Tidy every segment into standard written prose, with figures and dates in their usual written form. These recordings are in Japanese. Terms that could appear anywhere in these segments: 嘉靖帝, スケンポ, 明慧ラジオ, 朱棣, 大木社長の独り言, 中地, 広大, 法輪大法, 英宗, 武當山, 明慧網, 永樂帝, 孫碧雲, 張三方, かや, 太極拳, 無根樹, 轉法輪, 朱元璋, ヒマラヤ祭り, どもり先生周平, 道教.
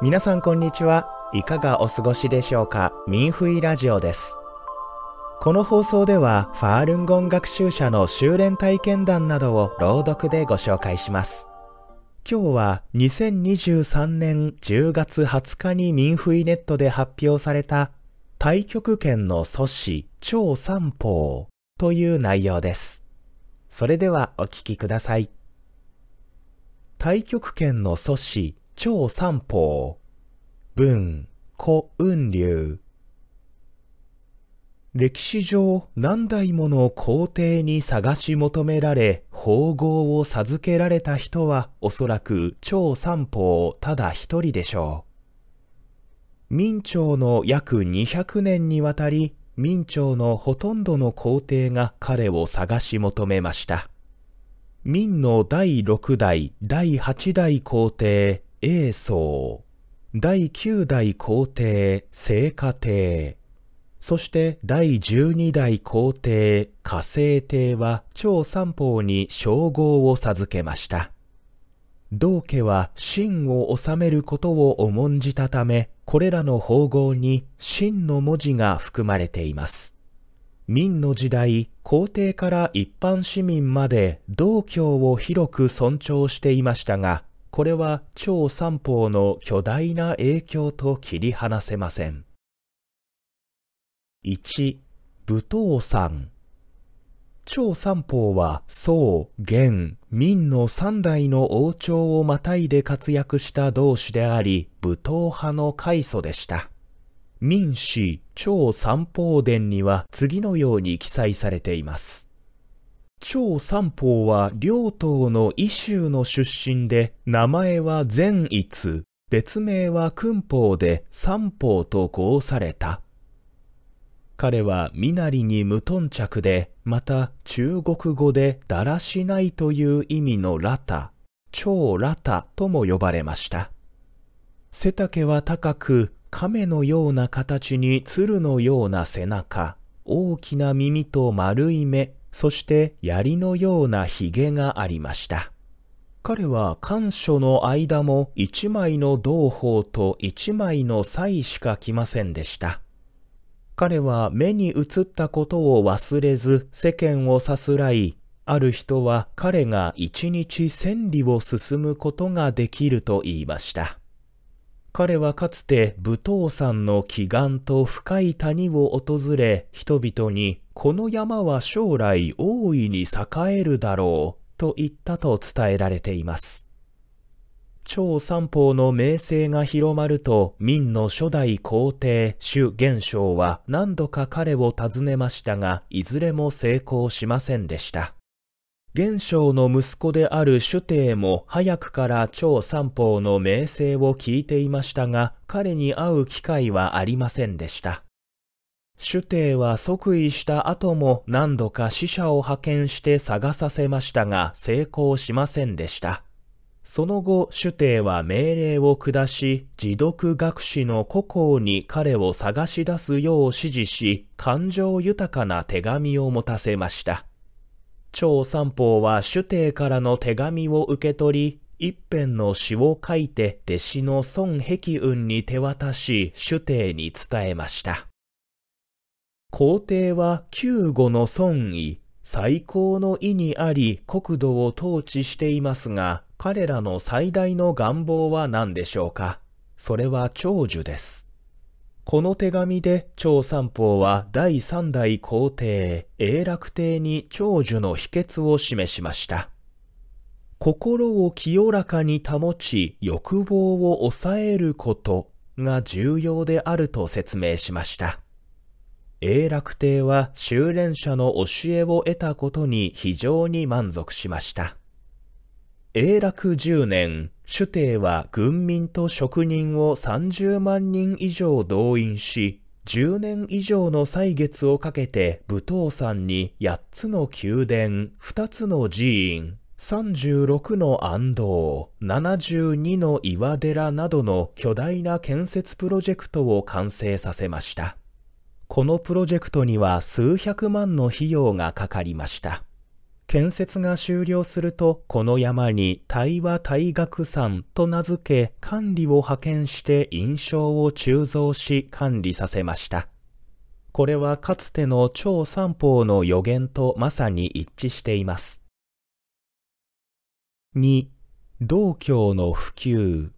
皆さんこんにちは。いかがお過ごしでしょうか。ミンフイラジオです。この放送ではファールンゴン学習者の修練体験談などを朗読でご紹介します。今日は2023年10月20日にミンフイネットで発表された太極拳の祖師張三方という内容です。それではお聞きください。太極拳の祖師張三方、文古雲流。歴史上何代もの皇帝に探し求められ宝号を授けられた人はおそらく張三方ただ一人でしょう。明朝の約200年にわたり明朝のほとんどの皇帝が彼を探し求めました。明の第6代、第8代皇帝英宗、第9代皇帝聖華帝、そして第12代皇帝嘉靖帝は張三方に称号を授けました。道家は秦を治めることを重んじたため、これらの宝号に秦の文字が含まれています。明の時代、皇帝から一般市民まで道教を広く尊重していましたが、これは張三方の巨大な影響と切り離せません。1. 武当山。張三方は宋、元、明の三代の王朝をまたいで活躍した同志であり、武闘派の開祖でした。明史張三方伝には次のように記載されています。張三方は両党の伊州の出身で、名前は善逸、別名は君方で三方と号された。彼は身なりに無頓着で、また中国語でだらしないという意味の裸多、張裸多とも呼ばれました。背丈は高く、亀のような形に鶴のような背中、大きな耳と丸い目、そして槍のようなひげがありました。彼は官所の間も一枚の銅包と一枚の鞘しか着ませんでした。彼は目に映ったことを忘れず世間をさすらい、ある人は彼が一日1000里を進むことができると言いました。彼はかつて武当山の奇岩と深い谷を訪れ、人々にこの山は将来大いに栄えるだろうと言ったと伝えられています。張三方の名声が広まると、明の初代皇帝朱元璋は何度か彼を訪ねましたが、いずれも成功しませんでした。元璋の息子である朱棣も早くから張三方の名声を聞いていましたが、彼に会う機会はありませんでした。朱棣は即位した後も何度か使者を派遣して探させましたが、成功しませんでした。その後、朱棣は命令を下し、持読学士の孤高に彼を探し出すよう指示し、感情豊かな手紙を持たせました。張三方は朱棣からの手紙を受け取り、一編の詩を書いて弟子の孫碧雲に手渡し、朱棣に伝えました。皇帝は救護の尊位、最高の位にあり国土を統治していますが、彼らの最大の願望は何でしょうか。それは長寿です。この手紙で張三方は第3代皇帝永楽帝に長寿の秘訣を示しました。心を清らかに保ち欲望を抑えることが重要であると説明しました。永楽帝は修練者の教えを得たことに非常に満足しました。永楽10年、朱棣は軍民と職人を30万人以上動員し、10年以上の歳月をかけて武当山に8つの宮殿、2つの寺院、36の庵堂、72の岩寺などの巨大な建設プロジェクトを完成させました。このプロジェクトには数百万の費用がかかりました。建設が終了すると、この山に対話大岳山と名付け、管理を派遣して印章を鋳造し管理させました。これはかつての張三方の予言とまさに一致しています。2. 道教の普及。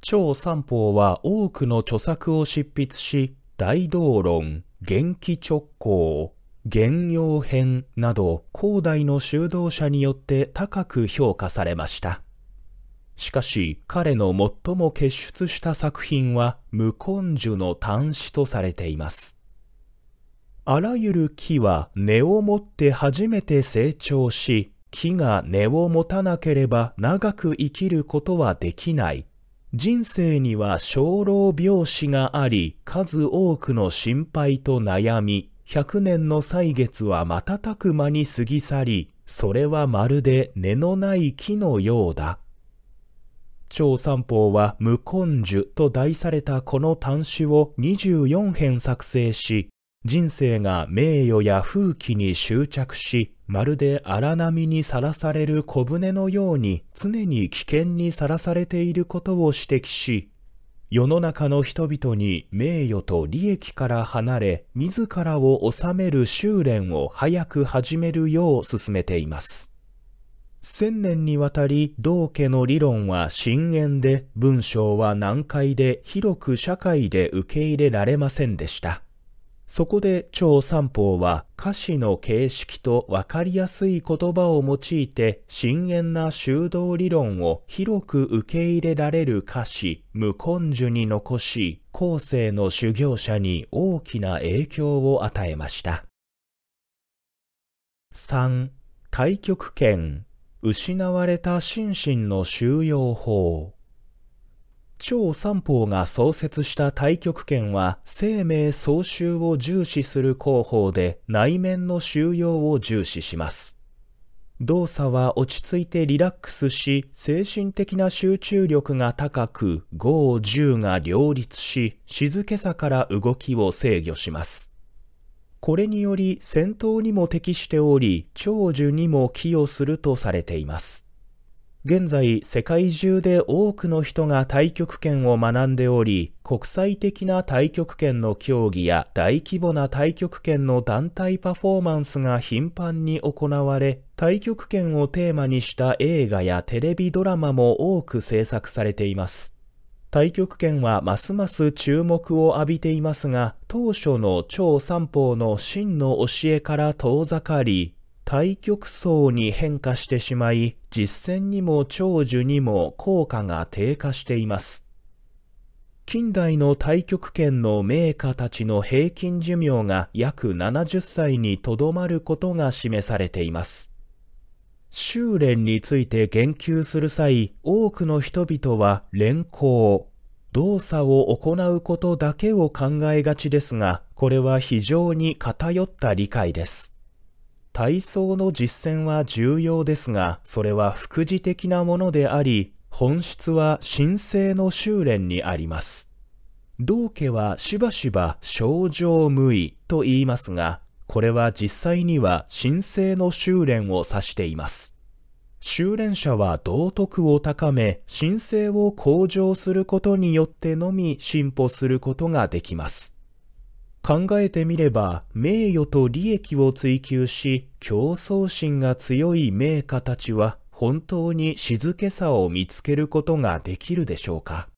張三方は多くの著作を執筆し、大道論、元気直行、元陽編など後代の修道者によって高く評価されました。しかし彼の最も傑出した作品は無根樹の端子とされています。あらゆる木は根を持って初めて成長し、木が根を持たなければ長く生きることはできない。人生には生老病死があり、数多くの心配と悩み、100年の歳月は瞬く間に過ぎ去り、それはまるで根のない木のようだ。張三方は無根樹と題されたこの端子を24編作成し、人生が名誉や風紀に執着し、まるで荒波にさらされる小舟のように常に危険にさらされていることを指摘し、世の中の人々に名誉と利益から離れ、自らを治める修練を早く始めるよう勧めています。千年にわたり道家の理論は深遠で、文章は難解で、広く社会で受け入れられませんでした。そこで張三方は歌詞の形式と分かりやすい言葉を用いて深遠な修道理論を広く受け入れられる歌詞「無根樹」に残し、後世の修行者に大きな影響を与えました。3. 太極拳失われた心身の修養法。張三方が創設した太極拳は生命総集を重視する工法で、内面の修養を重視します。動作は落ち着いてリラックスし、精神的な集中力が高く、剛柔が両立し、静けさから動きを制御します。これにより戦闘にも適しており、長寿にも寄与するとされています。現在、世界中で多くの人が太極拳を学んでおり、国際的な太極拳の競技や大規模な太極拳の団体パフォーマンスが頻繁に行われ、太極拳をテーマにした映画やテレビドラマも多く制作されています。太極拳はますます注目を浴びていますが、当初の張三方の真の教えから遠ざかり、太極層に変化してしまい、実践にも長寿にも効果が低下しています。近代の太極拳の名家たちの平均寿命が約70歳にとどまることが示されています。修練について言及する際、多くの人々は練功、動作を行うことだけを考えがちですが、これは非常に偏った理解です。体操の実践は重要ですが、それは副次的なものであり、本質は神聖の修練にあります。道家はしばしば正常無為と言いますが、これは実際には神聖の修練を指しています。修練者は道徳を高め、神聖を向上することによってのみ進歩することができます。考えてみれば、名誉と利益を追求し、競争心が強い名家たちは、本当に静けさを見つけることができるでしょうか。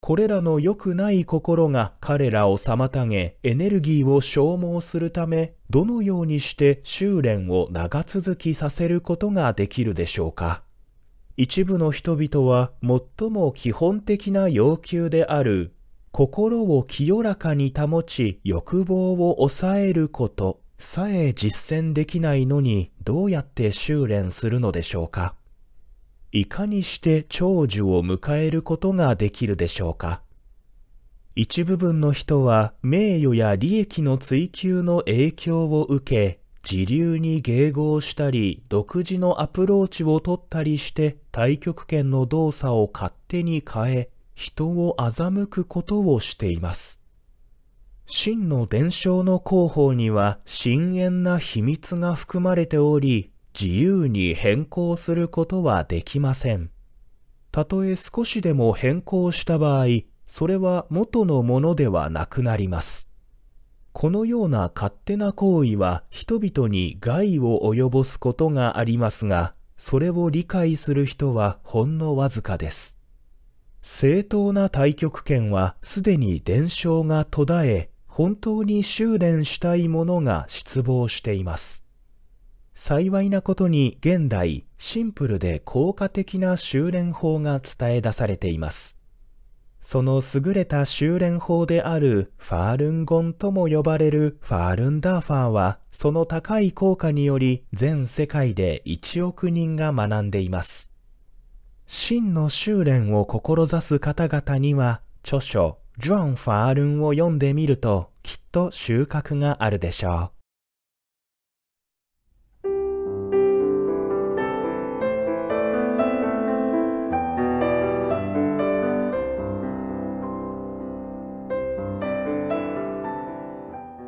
これらの良くない心が彼らを妨げ、エネルギーを消耗するため、どのようにして修練を長続きさせることができるでしょうか。一部の人々は、最も基本的な要求である、心を清らかに保ち、欲望を抑えることさえ実践できないのに、どうやって修練するのでしょうか。いかにして長寿を迎えることができるでしょうか。一部分の人は、名誉や利益の追求の影響を受け、自流に迎合したり、独自のアプローチを取ったりして、太極拳の動作を勝手に変え、人を欺くことをしています。真の伝承の広報には深遠な秘密が含まれており、自由に変更することはできません。たとえ少しでも変更した場合、それは元のものではなくなります。このような勝手な行為は人々に害を及ぼすことがありますが、それを理解する人はほんのわずかです。正当な太極拳はすでに伝承が途絶え、本当に修練したいものが失望しています。幸いなことに現代、シンプルで効果的な修練法が伝え出されています。その優れた修練法であるファールンゴンとも呼ばれるファールンダーファーは、その高い効果により全世界で1億人が学んでいます。真の修練を志す方々には、著書ジョン・ファールンを読んでみると、きっと収穫があるでしょう。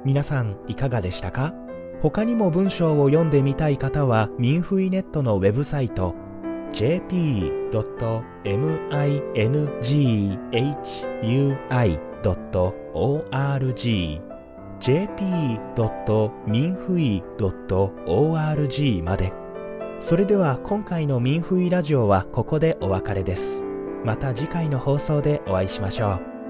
皆さんいかがでしたか？他にも文章を読んでみたい方は、ミンフイネットのウェブサイト jp.minghui.org jp.minfui.org まで。それでは今回のミンフイラジオはここでお別れです。また次回の放送でお会いしましょう。